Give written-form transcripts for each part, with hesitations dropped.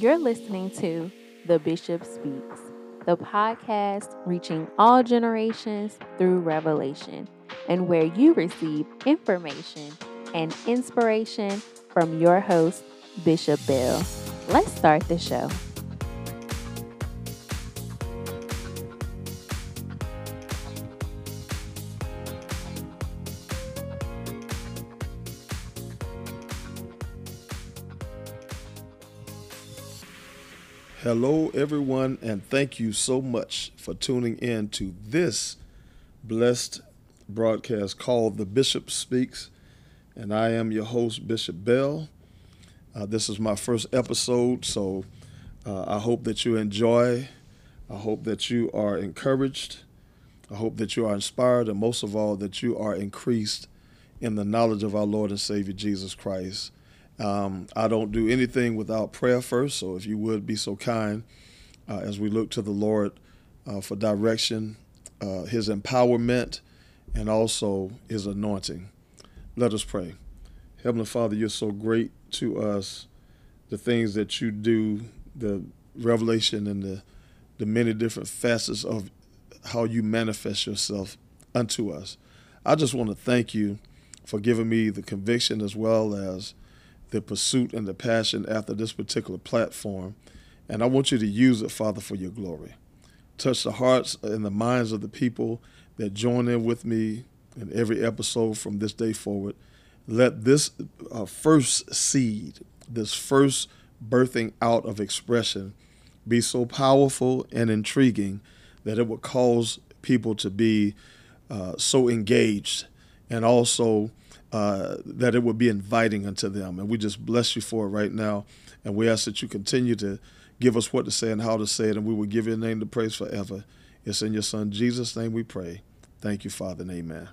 You're listening to The Bishop Speaks, the podcast reaching all generations through revelation, and where you receive information and inspiration from your host, Bishop Bell. Let's start the show. Hello, everyone, and thank you so much for tuning in to this blessed broadcast called The Bishop Speaks, and I am your host, Bishop Bell. This is my first episode, so I hope that you enjoy. I hope that you are encouraged. I hope that you are inspired, and most of all, that you are increased in the knowledge of our Lord and Savior, Jesus Christ. I don't do anything without prayer first, so if you would be so kind as we look to the Lord for direction, His empowerment, and also His anointing. Let us pray. Heavenly Father, you're so great to us, the things that you do, the revelation and the many different facets of how you manifest yourself unto us. I just want to thank you for giving me the conviction as well as the pursuit and the passion after this particular platform. And I want you to use it, Father, for your glory. Touch the hearts and the minds of the people that join in with me in every episode from this day forward. Let this first seed, this first birthing out of expression be so powerful and intriguing that it will cause people to be so engaged, and also that it would be inviting unto them. And we just bless you for it right now. And we ask that you continue to give us what to say and how to say it. And we will give your name the praise forever. It's in your son, Jesus' name we pray. Thank you, Father, and amen.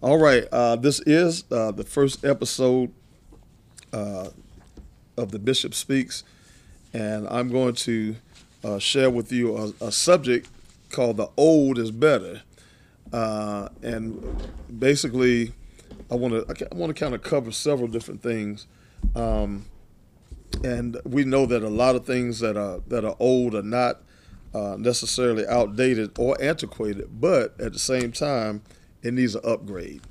All right. This is the first episode of The Bishop Speaks. And I'm going to share with you a subject called The Old is Better. And basically, I want to kind of cover several different things, and we know that a lot of things that are old are not necessarily outdated or antiquated, but at the same time, it needs an upgrade.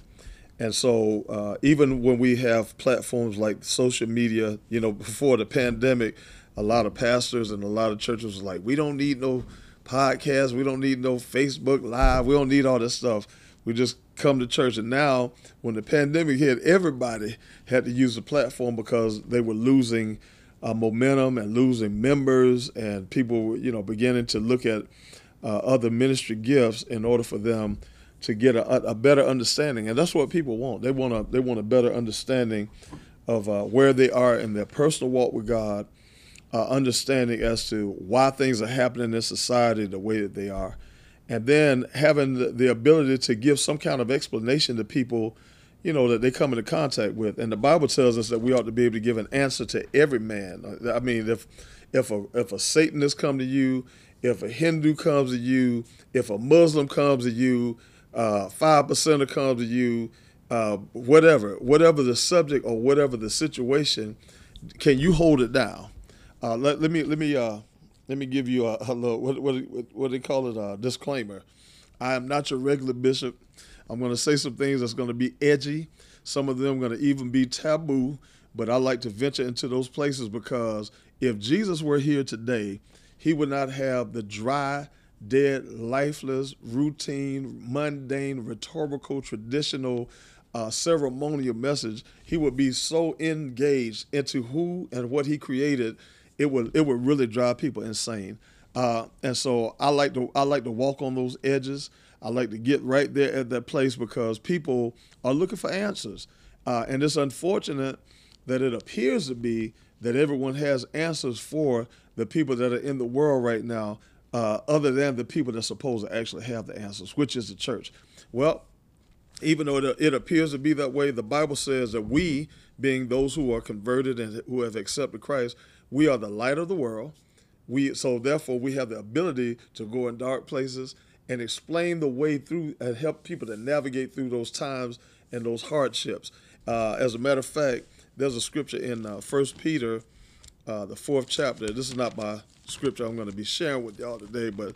And so, even when we have platforms like social media, you know, before the pandemic, a lot of pastors and a lot of churches were like, "We don't need no podcast, we don't need no Facebook Live, we don't need all this stuff. We just come to church." And now when the pandemic hit, everybody had to use the platform because they were losing momentum and losing members, and people were, you know, beginning to look at other ministry gifts in order for them to get a better understanding. And that's what people want. They want a better understanding of where they are in their personal walk with God, understanding as to why things are happening in society the way that they are. And then having the ability to give some kind of explanation to people, you know, that they come into contact with. And the Bible tells us that we ought to be able to give an answer to every man. I mean, if a Satanist comes to you, if a Hindu comes to you, if a Muslim comes to you, 5%er comes to you, whatever the subject or whatever the situation, can you hold it down? Let me give you a little, what they call it, a disclaimer. I am not your regular bishop. I'm going to say some things that's going to be edgy. Some of them are going to even be taboo, but I like to venture into those places because if Jesus were here today, he would not have the dry, dead, lifeless, routine, mundane, rhetorical, traditional, ceremonial message. He would be so engaged into who and what he created, it would really drive people insane. And so I like to walk on those edges. I like to get right there at that place because people are looking for answers. And it's unfortunate that it appears to be that everyone has answers for the people that are in the world right now, other than the people that's supposed to actually have the answers, which is the church. Well, even though it appears to be that way, the Bible says that we, being those who are converted and who have accepted Christ, we are the light of the world. So therefore, we have the ability to go in dark places and explain the way through and help people to navigate through those times and those hardships. As a matter of fact, there's a scripture in 1 Peter the fourth chapter. This is not my scripture I'm going to be sharing with y'all today, but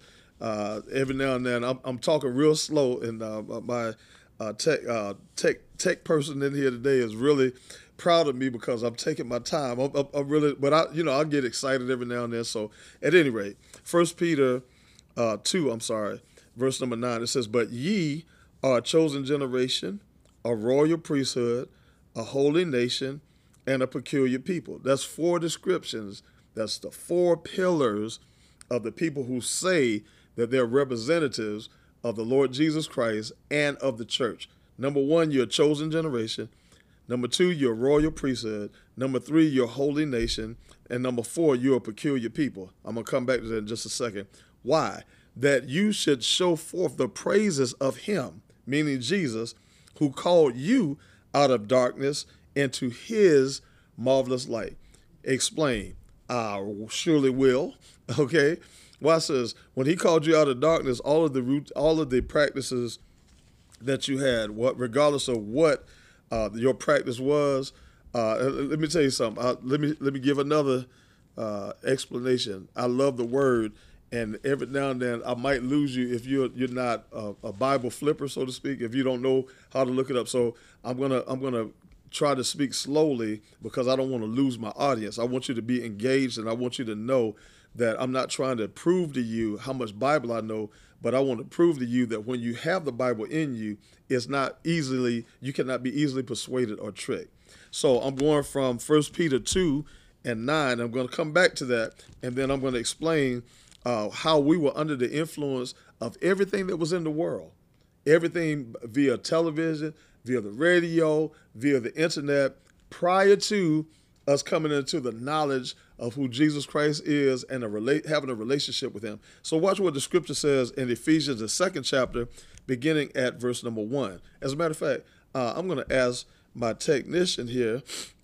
every now and then I'm talking real slow, and my tech person in here today is really proud of me because I'm taking my time. I'm really, but I get excited every now and then. So at any rate, 1 Peter 2, verse number 9, it says, "But ye are a chosen generation, a royal priesthood, a holy nation, and a peculiar people." That's four descriptions. That's the four pillars of the people who say that they're representatives of the Lord Jesus Christ and of the church. Number one, you're a chosen generation. Number two, you're a royal priesthood. Number three, you're a holy nation. And number four, you're a peculiar people. I'm going to come back to that in just a second. Why? That you should show forth the praises of him, meaning Jesus, who called you out of darkness into his marvelous light. Explain. I surely will. Okay. Well, it says, when he called you out of darkness, all of the practices that you had, regardless of what your practice was. Let me tell you something. Let me give another explanation. I love the word. And every now and then, I might lose you if you're not a Bible flipper, so to speak, if you don't know how to look it up. So I'm gonna try to speak slowly because I don't want to lose my audience. I want you to be engaged, and I want you to know that I'm not trying to prove to you how much Bible I know, but I want to prove to you that when you have the Bible in you, you cannot be easily persuaded or tricked. So I'm going from 1 Peter 2 and 9. I'm going to come back to that, and then I'm going to explain how we were under the influence of everything that was in the world, everything via television, via the radio, via the internet, prior to us coming into the knowledge of who Jesus Christ is and having a relationship with him. So watch what the scripture says in Ephesians, the 2nd chapter, beginning at verse number 1. As a matter of fact, I'm going to ask my technician here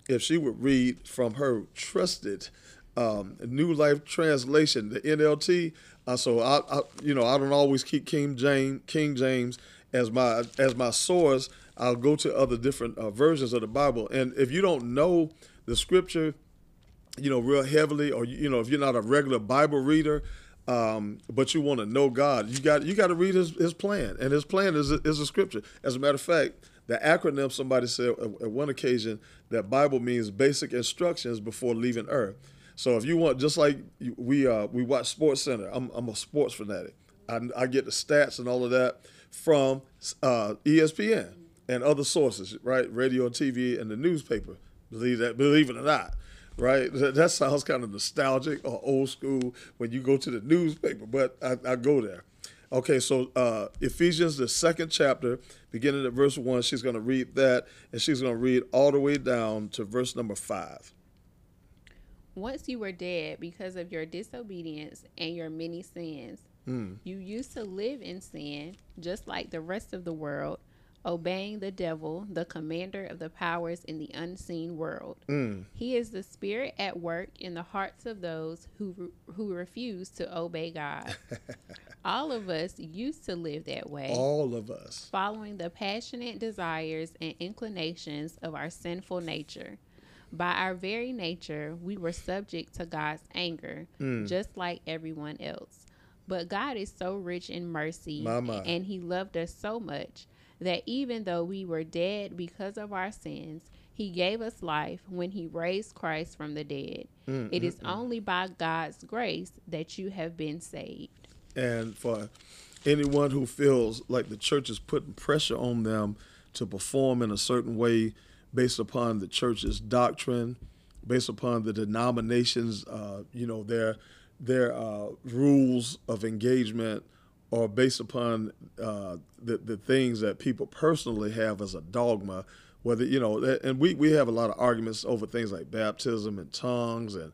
if she would read from her trusted New Life Translation, the NLT. So I don't always keep King James as my source. I'll go to other different versions of the Bible. And if you don't know the scripture, real heavily, or if you're not a regular Bible reader, but you want to know God, you got to read His plan, and His plan is the scripture. As a matter of fact, the acronym somebody said at one occasion that Bible means basic instructions before leaving Earth. So if you want, just like we watch Sports Center, I'm a sports fanatic. I get the stats and all of that from ESPN and other sources, right? Radio, TV, and the newspaper. Believe it or not, right? That sounds kind of nostalgic or old school when you go to the newspaper, but I go there. Okay, so Ephesians, the 2nd chapter, beginning at verse 1, she's going to read that, and she's going to read all the way down to verse number 5. "Once you were dead because of your disobedience and your many sins, you used to live in sin, just like the rest of the world, obeying the devil, the commander of the powers in the unseen world. He is the spirit at work in the hearts of those who refuse to obey God." All of us used to live that way. All of us. "Following the passionate desires and inclinations of our sinful nature. By our very nature, we were subject to God's anger, just like everyone else. But God is so rich in mercy, and he loved us so much that even though we were dead because of our sins, he gave us life when he raised Christ from the dead. It is only by God's grace that you have been saved." And for anyone who feels like the church is putting pressure on them to perform in a certain way, based upon the church's doctrine, based upon the denomination's, their rules of engagement, or based upon the things that people personally have as a dogma, whether, and we have a lot of arguments over things like baptism and tongues and,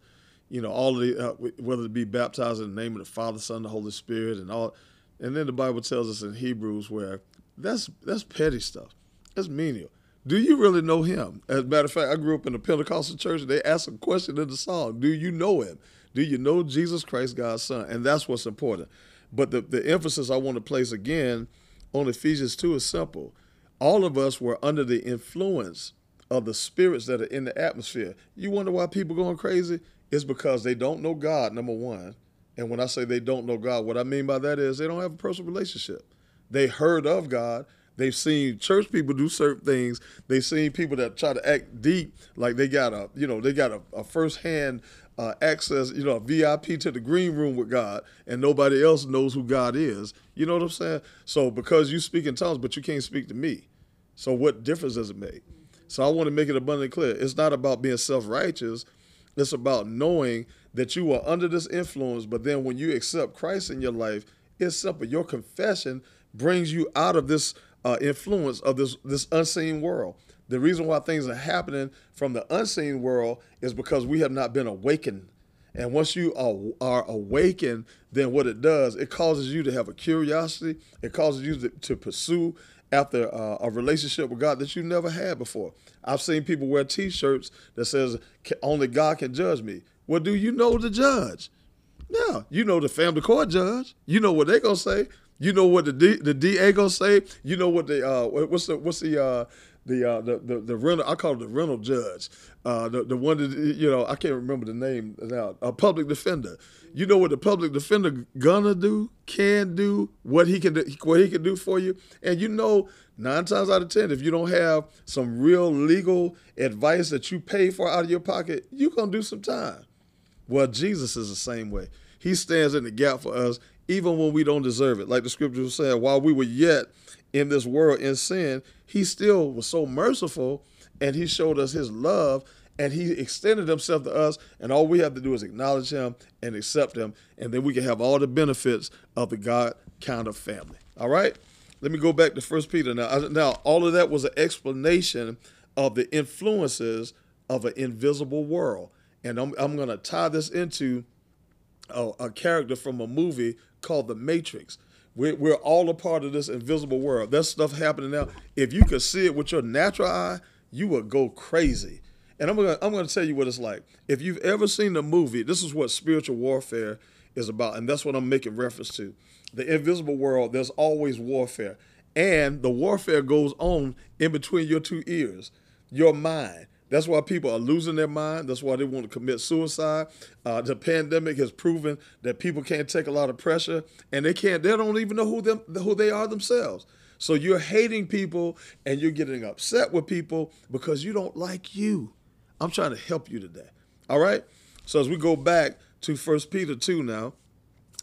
all of the, whether it be baptized in the name of the Father, Son, the Holy Spirit, and all. And then the Bible tells us in Hebrews where that's petty stuff. That's menial. Do you really know him? As a matter of fact, I grew up in a Pentecostal church, and they asked a question in the song, do you know him? Do you know Jesus Christ, God's son? And that's what's important. But the emphasis I want to place again on Ephesians 2 is simple. All of us were under the influence of the spirits that are in the atmosphere. You wonder why people going crazy? It's because they don't know God, number one. And when I say they don't know God, what I mean by that is they don't have a personal relationship. They heard of God. They've seen church people do certain things. They've seen people that try to act deep, like they got a, you know, they got a firsthand access, you know, a VIP to the green room with God, and nobody else knows who God is. You know what I'm saying? So because you speak in tongues, but you can't speak to me. So what difference does it make? So I want to make it abundantly clear. It's not about being self-righteous. It's about knowing that you are under this influence, but then when you accept Christ in your life, it's simple. Your confession brings you out of this influence of this unseen world. The reason why things are happening from the unseen world is because we have not been awakened. And once you are awakened, then what it does, it causes you to have a curiosity. It causes you to pursue after a relationship with God that you never had before. I've seen people wear T-shirts that says, only God can judge me. Well, do you know the judge? No, you know the family court judge. You know what they're going to say. You know what the DA gonna say. You know what the what's the rental, I call it the rental judge, the one that, you know, I can't remember the name now, a public defender. You know what the public defender gonna do, can do, what he can do for you, and you know 9 times out of 10, if you don't have some real legal advice that you pay for out of your pocket, you are gonna do some time. Well, Jesus is the same way. He stands in the gap for us. Even when we don't deserve it. Like the scripture was saying, while we were yet in this world in sin, he still was so merciful, and he showed us his love, and he extended himself to us, and all we have to do is acknowledge him and accept him, and then we can have all the benefits of the God kind of family. All right? Let me go back to 1 Peter now. Now, all of that was an explanation of the influences of an invisible world, and I'm going to tie this into a character from a movie called The Matrix. We're all a part of this invisible world. That stuff happening now. If you could see it with your natural eye, you would go crazy. And I'm gonna tell you what it's like. If you've ever seen the movie, this is what spiritual warfare is about, and that's what I'm making reference to. The invisible world, there's always warfare. And the warfare goes on in between your two ears, your mind. That's why people are losing their mind. That's why they want to commit suicide. The pandemic has proven that people can't take a lot of pressure, and they don't even know who they are themselves. So you're hating people, and you're getting upset with people because you don't like you. I'm trying to help you today. All right? So as we go back to 1 Peter 2 now,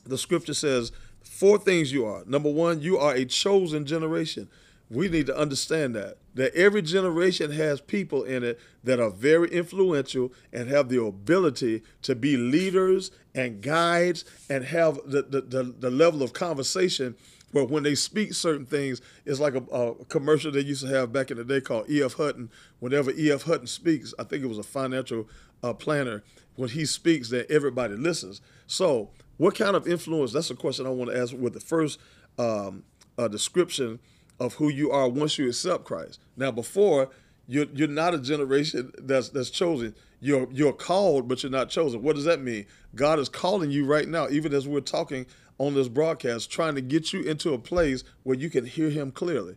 the scripture says 4 things you are. Number 1, you are a chosen generation. We need to understand that every generation has people in it that are very influential and have the ability to be leaders and guides and have the level of conversation where when they speak certain things, it's like a commercial they used to have back in the day called E.F. Hutton. Whenever E.F. Hutton speaks, I think it was a financial planner, when he speaks that everybody listens. So what kind of influence? That's a question I want to ask with the first description of who you are once you accept Christ. Now, before, you're not a generation that's chosen. You're called, but you're not chosen. What does that mean? God is calling you right now, even as we're talking on this broadcast, trying to get you into a place where you can hear him clearly.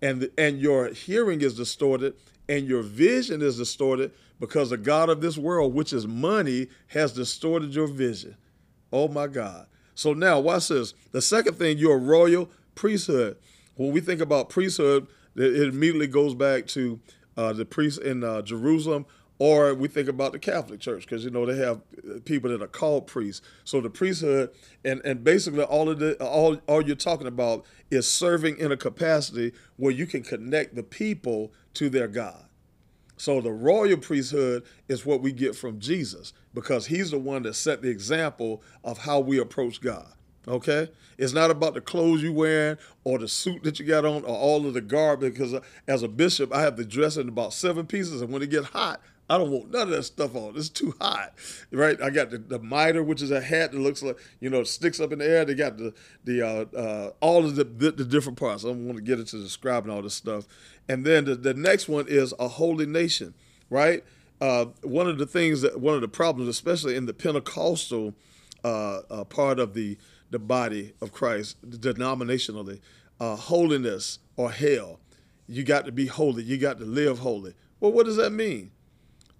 And your hearing is distorted, and your vision is distorted because the God of this world, which is money, has distorted your vision. Oh, my God. So now, watch this. The second thing, you're a royal priesthood. When we think about priesthood, it immediately goes back to the priests in Jerusalem, or we think about the Catholic Church because, you know, they have people that are called priests. So the priesthood, and basically all you're talking about is serving in a capacity where you can connect the people to their God. So the royal priesthood is what we get from Jesus because he's the one that set the example of how we approach God. Okay? It's not about the clothes you wearing or the suit that you got on or all of the garb, because as a bishop, I have to dress in about 7 pieces, and when it gets hot, I don't want none of that stuff on. It's too hot, right? I got the mitre, which is a hat that looks like, you know, sticks up in the air. They got all of the different parts. I don't want to get into describing all this stuff. And then the next one is a holy nation, right? One of the problems, especially in the Pentecostal part of the body of Christ, denominationally, holiness or hell. You got to be holy. You got to live holy. Well, what does that mean?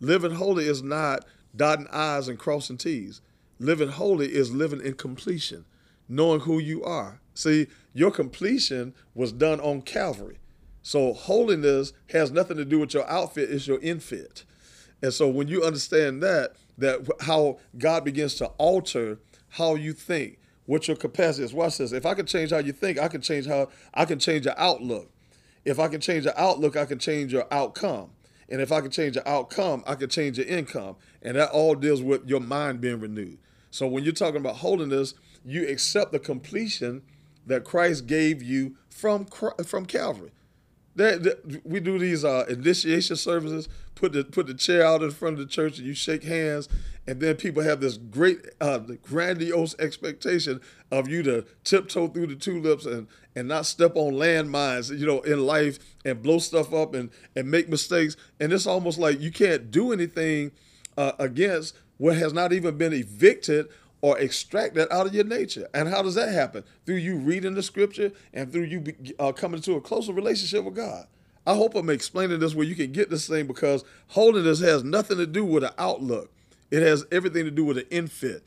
Living holy is not dotting I's and crossing T's. Living holy is living in completion, knowing who you are. See, your completion was done on Calvary. So holiness has nothing to do with your outfit, it's your infit. And so when you understand that, how God begins to alter how you think, what your capacity is. Watch this. If I can change how you think, I can change your outlook. If I can change your outlook, I can change your outcome. And if I can change your outcome, I can change your income. And that all deals with your mind being renewed. So when you're talking about holiness, you accept the completion that Christ gave you from Calvary. We do these initiation services, put the chair out in front of the church and you shake hands, and then people have this great, grandiose expectation of you to tiptoe through the tulips and not step on landmines, you know, in life, and blow stuff up and make mistakes. And it's almost like you can't do anything against what has not even been evicted or extract that out of your nature. And how does that happen? Through you reading the scripture and through you coming into a closer relationship with God. I hope I'm explaining this where you can get this thing, because holiness has nothing to do with an outlook. It has everything to do with an infit.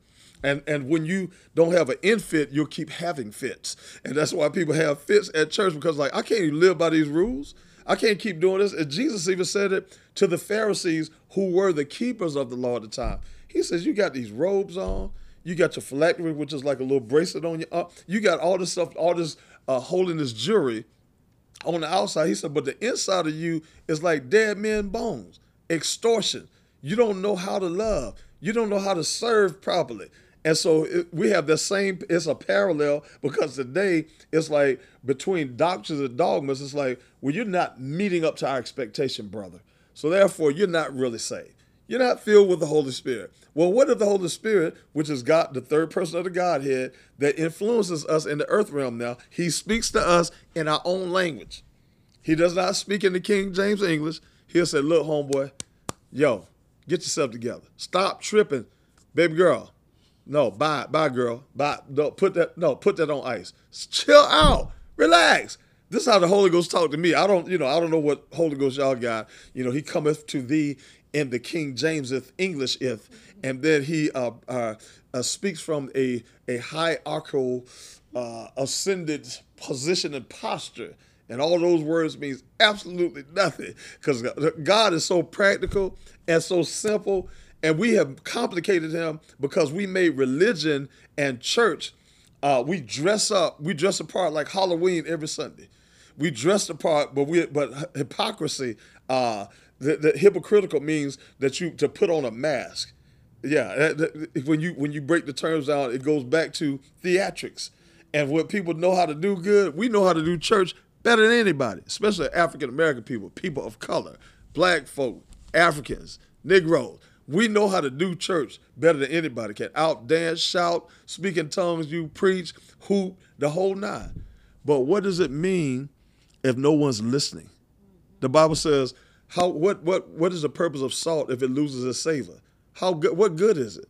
And when you don't have an infit, you'll keep having fits. And that's why people have fits at church, because like, I can't even live by these rules. I can't keep doing this. And Jesus even said it to the Pharisees, who were the keepers of the law at the time. He says, you got these robes on. You got your phylactery, which is like a little bracelet on your arm. You got all this stuff, all this holiness jewelry on the outside. He said, but the inside of you is like dead men's bones, extortion. You don't know how to love. You don't know how to serve properly. And so we have the same, it's a parallel, because today it's like between doctrines and dogmas, it's like, well, you're not meeting up to our expectation, brother. So therefore, you're not really saved. You're not filled with the Holy Spirit. Well, what if the Holy Spirit, which is God, the third person of the Godhead, that influences us in the earth realm now, he speaks to us in our own language. He does not speak in the King James English. He'll say, look, homeboy, yo, get yourself together. Stop tripping. Baby girl, no, bye, girl. Bye. No, put that on ice. Chill out. Relax. This is how the Holy Ghost talked to me. I don't know what Holy Ghost y'all got. You know, he cometh to thee in the King James English, and then he speaks from a hierarchical ascended position and posture. And all those words means absolutely nothing, because God is so practical and so simple, and we have complicated him because we made religion and church. We dress apart like Halloween every Sunday. We dress apart, but hypocrisy, the hypocritical means that to put on a mask. Yeah, when you break the terms down, it goes back to theatrics. And when people know how to do good, we know how to do church better than anybody, especially African-American people of color, black folk, Africans, Negroes. We know how to do church better than anybody can. Out, dance, shout, speak in tongues, you preach, hoop, the whole nine. But what does it mean if no one's listening? The Bible says, What is the purpose of salt if it loses its savor? What good is it?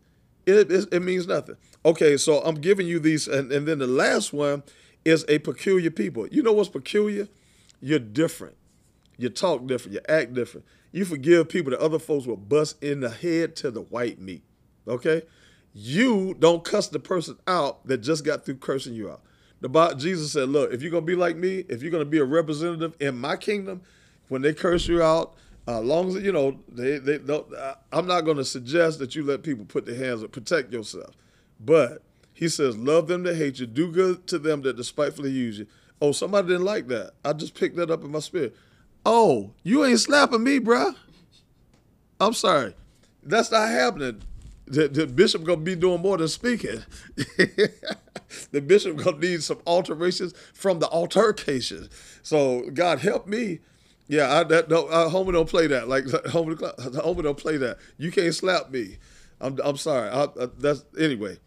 It means nothing. Okay, so I'm giving you these, and then the last one is a peculiar people. You know what's peculiar? You're different. You talk different. You act different. You forgive people that other folks will bust in the head to the white meat. Okay? You don't cuss the person out that just got through cursing you out. Jesus said, look, if you're going to be like me, if you're going to be a representative in my kingdom, when they curse you out, as long as, you know, they don't, I'm not going to suggest that you let people put their hands up, protect yourself. But he says, love them that hate you, do good to them that despitefully use you. Oh, somebody didn't like that. I just picked that up in my spirit. Oh, you ain't slapping me, bruh. I'm sorry. That's not happening. The bishop going to be doing more than speaking. The bishop going to need some alterations from the altercation. So God help me. Yeah, homie don't play that. Like, homie don't play that. You can't slap me. I'm sorry. Anyway.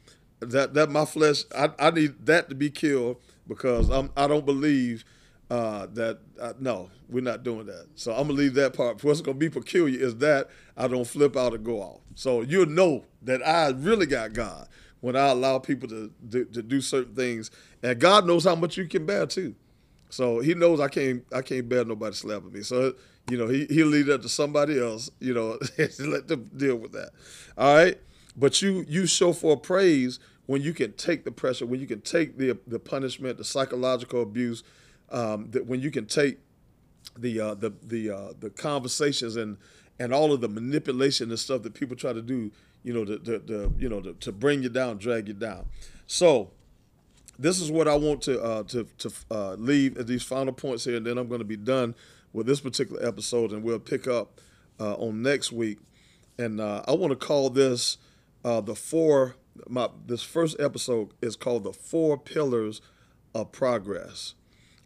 That my flesh. I need that to be killed, because I don't believe that. No, we're not doing that. So I'm gonna leave that part. What's gonna be peculiar is that I don't flip out or go off. So you'll know that I really got God when I allow people to do certain things, and God knows how much you can bear too. So he knows I can't bear nobody slapping me. So You know, he'll lead it up to somebody else, you know, let them deal with that. All right? But you show forth praise when you can take the pressure, when you can take the punishment, the psychological abuse, that when you can take the conversations and all of the manipulation and stuff that people try to do, you know, to bring you down, drag you down. So this is what I want to leave at these final points here, and then I'm going to be done with this particular episode, and we'll pick up on next week. And I want to call this this first episode is called The Four Pillars of Progress,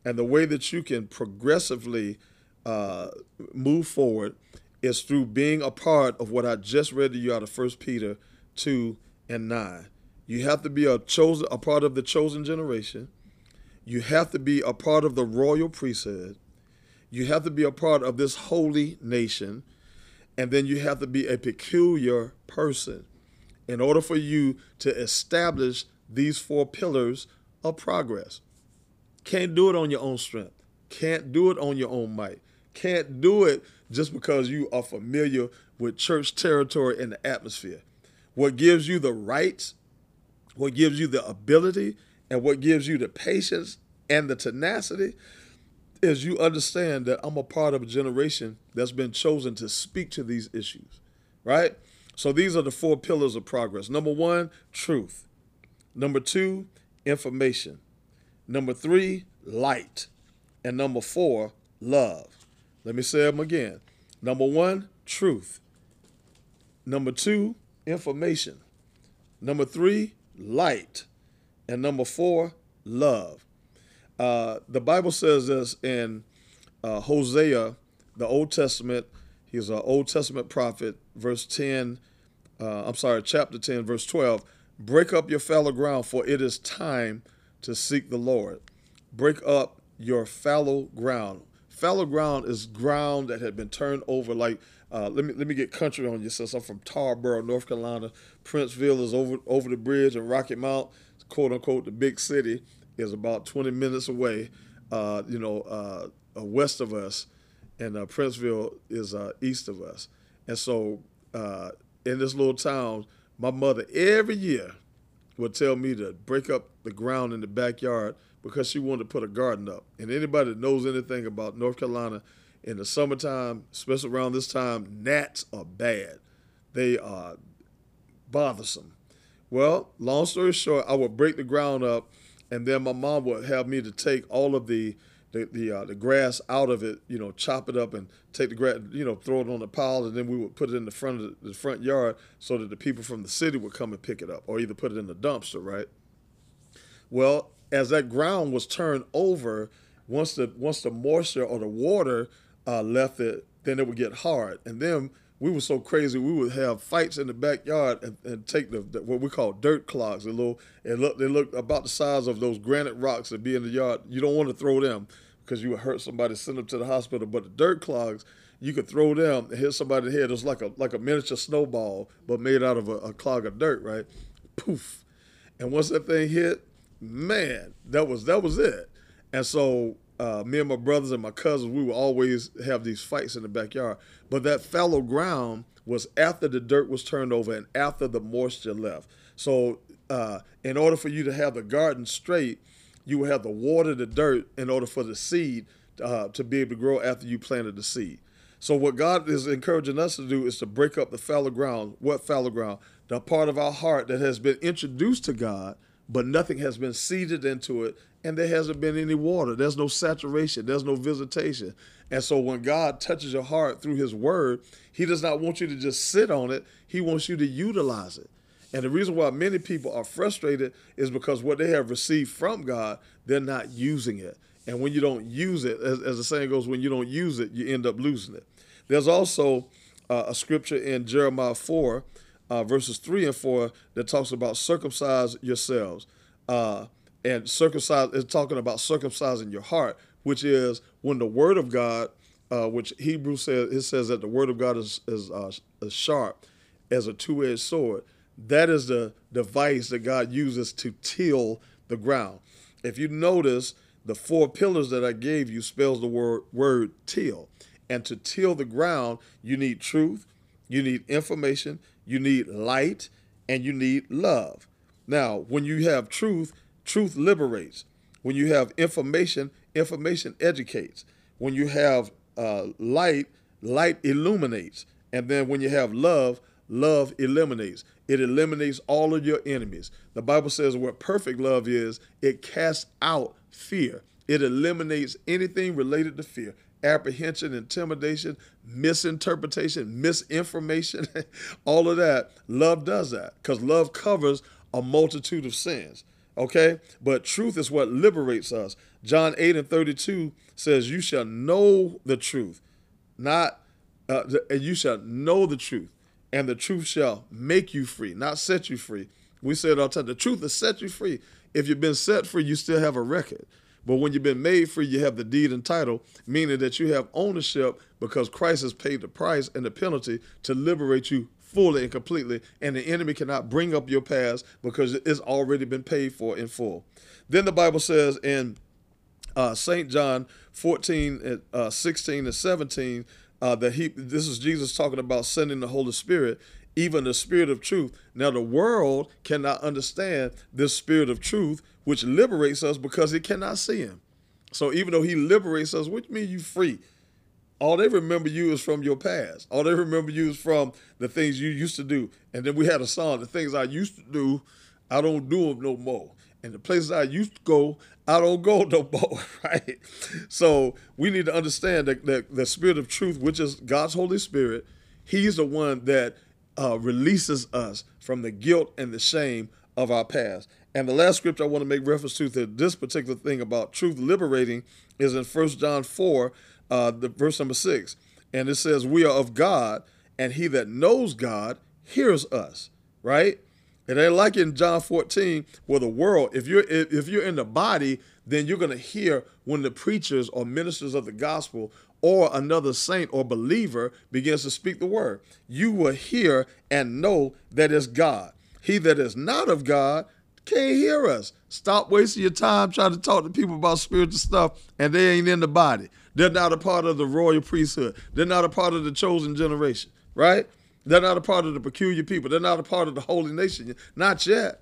and the way that you can progressively move forward is through being a part of what I just read to you out of 1 Peter 2 and 9. You have to be a part of the chosen generation. You have to be a part of the royal priesthood. You have to be a part of this holy nation. And then you have to be a peculiar person in order for you to establish these four pillars of progress. Can't do it on your own strength. Can't do it on your own might. Can't do it just because you are familiar with church territory and the atmosphere. What gives you the rights, what gives you the ability, and what gives you the patience and the tenacity is you understand that I'm a part of a generation that's been chosen to speak to these issues, right? So these are the four pillars of progress. Number one, truth. Number two, information. Number three, light. And number four, love. Let me say them again. Number one, truth. Number two, information. Number three, light. And number four, love. The Bible says this in Hosea, the Old Testament. He's an Old Testament prophet, chapter 10, verse 12. Break up your fallow ground, for it is time to seek the Lord. Break up your fallow ground. Fallow ground is ground that had been turned over. Like, let me get country on you. Since I'm from Tarboro, North Carolina, Princeville is over the bridge, and Rocky Mount, quote unquote, the big city, is about 20 minutes away, west of us, and Princeville is east of us. And so in this little town, my mother every year would tell me to break up the ground in the backyard because she wanted to put a garden up. And anybody that knows anything about North Carolina, in the summertime, especially around this time, gnats are bad. They are bothersome. Well, long story short, I would break the ground up, and then my mom would have me to take all of the grass out of it, you know, chop it up and take the grass, you know, throw it on the pile, and then we would put it in the front yard so that the people from the city would come and pick it up, or either put it in the dumpster, right? Well, as that ground was turned over, once the moisture or the water left it, then it would get hard. And then we were so crazy, we would have fights in the backyard and take the what we call dirt clogs. They look about the size of those granite rocks that be in the yard. You don't want to throw them because you would hurt somebody, send them to the hospital. But the dirt clogs, you could throw them and hit somebody in the head. It was like a miniature snowball, but made out of a clog of dirt, right? Poof. And once that thing hit, man, that was it. And so me and my brothers and my cousins, we would always have these fights in the backyard. But that fallow ground was after the dirt was turned over and after the moisture left. So in order for you to have the garden straight, you would have to water the dirt in order for the seed to be able to grow after you planted the seed. So what God is encouraging us to do is to break up the fallow ground. What fallow ground? The part of our heart that has been introduced to God, but nothing has been seeded into it, and there hasn't been any water. There's no saturation. There's no visitation. And so when God touches your heart through his word, he does not want you to just sit on it. He wants you to utilize it. And the reason why many people are frustrated is because what they have received from God, they're not using it. And when you don't use it, as the saying goes, when you don't use it, you end up losing it. There's also a scripture in Jeremiah 4, verses 3 and 4, that talks about circumcise yourselves. And circumcise is talking about circumcising your heart, which is when the word of God, which Hebrew says, it says that the word of God is sharp as a two-edged sword. That is the device that God uses to till the ground. If you notice, the four pillars that I gave you spells the word till. And to till the ground, you need truth, you need information, you need light, and you need love. Now, when you have truth, truth liberates. When you have information, information educates. When you have light, light illuminates. And then when you have love, love eliminates. It eliminates all of your enemies. The Bible says what perfect love is, it casts out fear. It eliminates anything related to fear, apprehension, intimidation, misinterpretation, misinformation, all of that. Love does that because love covers a multitude of sins. Okay, but truth is what liberates us. John 8:32 says, you shall know the truth, and you shall know the truth, and the truth shall make you free, not set you free. We say it all the time, the truth will set you free. If you've been set free, you still have a record. But when you've been made free, you have the deed and title, meaning that you have ownership because Christ has paid the price and the penalty to liberate you fully and completely, and the enemy cannot bring up your past because it's already been paid for in full. Then the Bible says in St. John 14, 16 and 17, that this is Jesus talking about sending the Holy Spirit, even the Spirit of truth. Now the world cannot understand this Spirit of truth, which liberates us because it cannot see him. So even though he liberates us, which means you free. All they remember you is from your past. All they remember you is from the things you used to do. And then we had a song, the things I used to do, I don't do them no more. And the places I used to go, I don't go no more, right? So we need to understand that the Spirit of truth, which is God's Holy Spirit, he's the one that releases us from the guilt and the shame of our past. And the last scripture I want to make reference to this particular thing about truth liberating is in 1 John 4, the verse number 6, and it says, we are of God, and he that knows God hears us, right? It ain't like in John 14 where the world, if you're in the body, then you're going to hear when the preachers or ministers of the gospel or another saint or believer begins to speak the word. You will hear and know that it's God. He that is not of God can't hear us. Stop wasting your time trying to talk to people about spiritual stuff, and they ain't in the body. They're not a part of the royal priesthood. They're not a part of the chosen generation, right? They're not a part of the peculiar people. They're not a part of the holy nation. Not yet.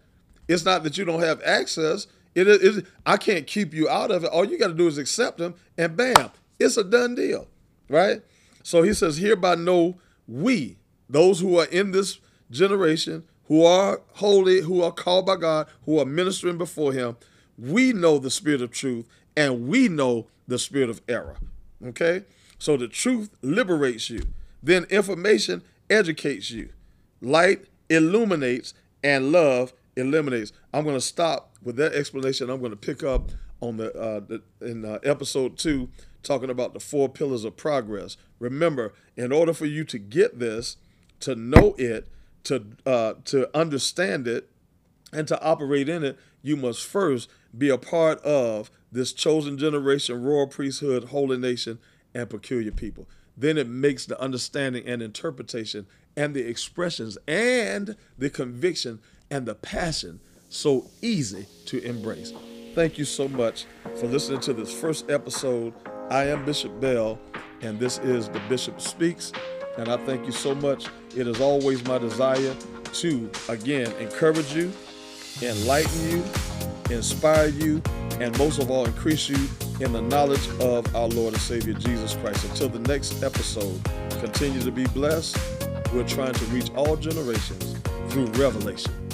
It's not that you don't have access. I can't keep you out of it. All you got to do is accept them, and bam, it's a done deal, right? So he says, hereby know we, those who are in this generation, who are holy, who are called by God, who are ministering before him, we know the Spirit of truth, and we know the spirit of error. Okay? So the truth liberates you. Then information educates you. Light illuminates, and love eliminates. I'm going to stop with that explanation. I'm going to pick up on in episode 2, talking about the 4 pillars of progress. Remember, in order for you to get this, to know it, to understand it, and to operate in it, you must first be a part of this chosen generation, royal priesthood, holy nation, and peculiar people. Then it makes the understanding and interpretation and the expressions and the conviction and the passion so easy to embrace. Thank you so much for listening to this first episode. I am Bishop Bell, and this is The Bishop Speaks. And I thank you so much. It is always my desire to, again, encourage you, enlighten you, inspire you, and most of all, increase you in the knowledge of our Lord and Savior, Jesus Christ. Until the next episode, continue to be blessed. We're trying to reach all generations through revelation.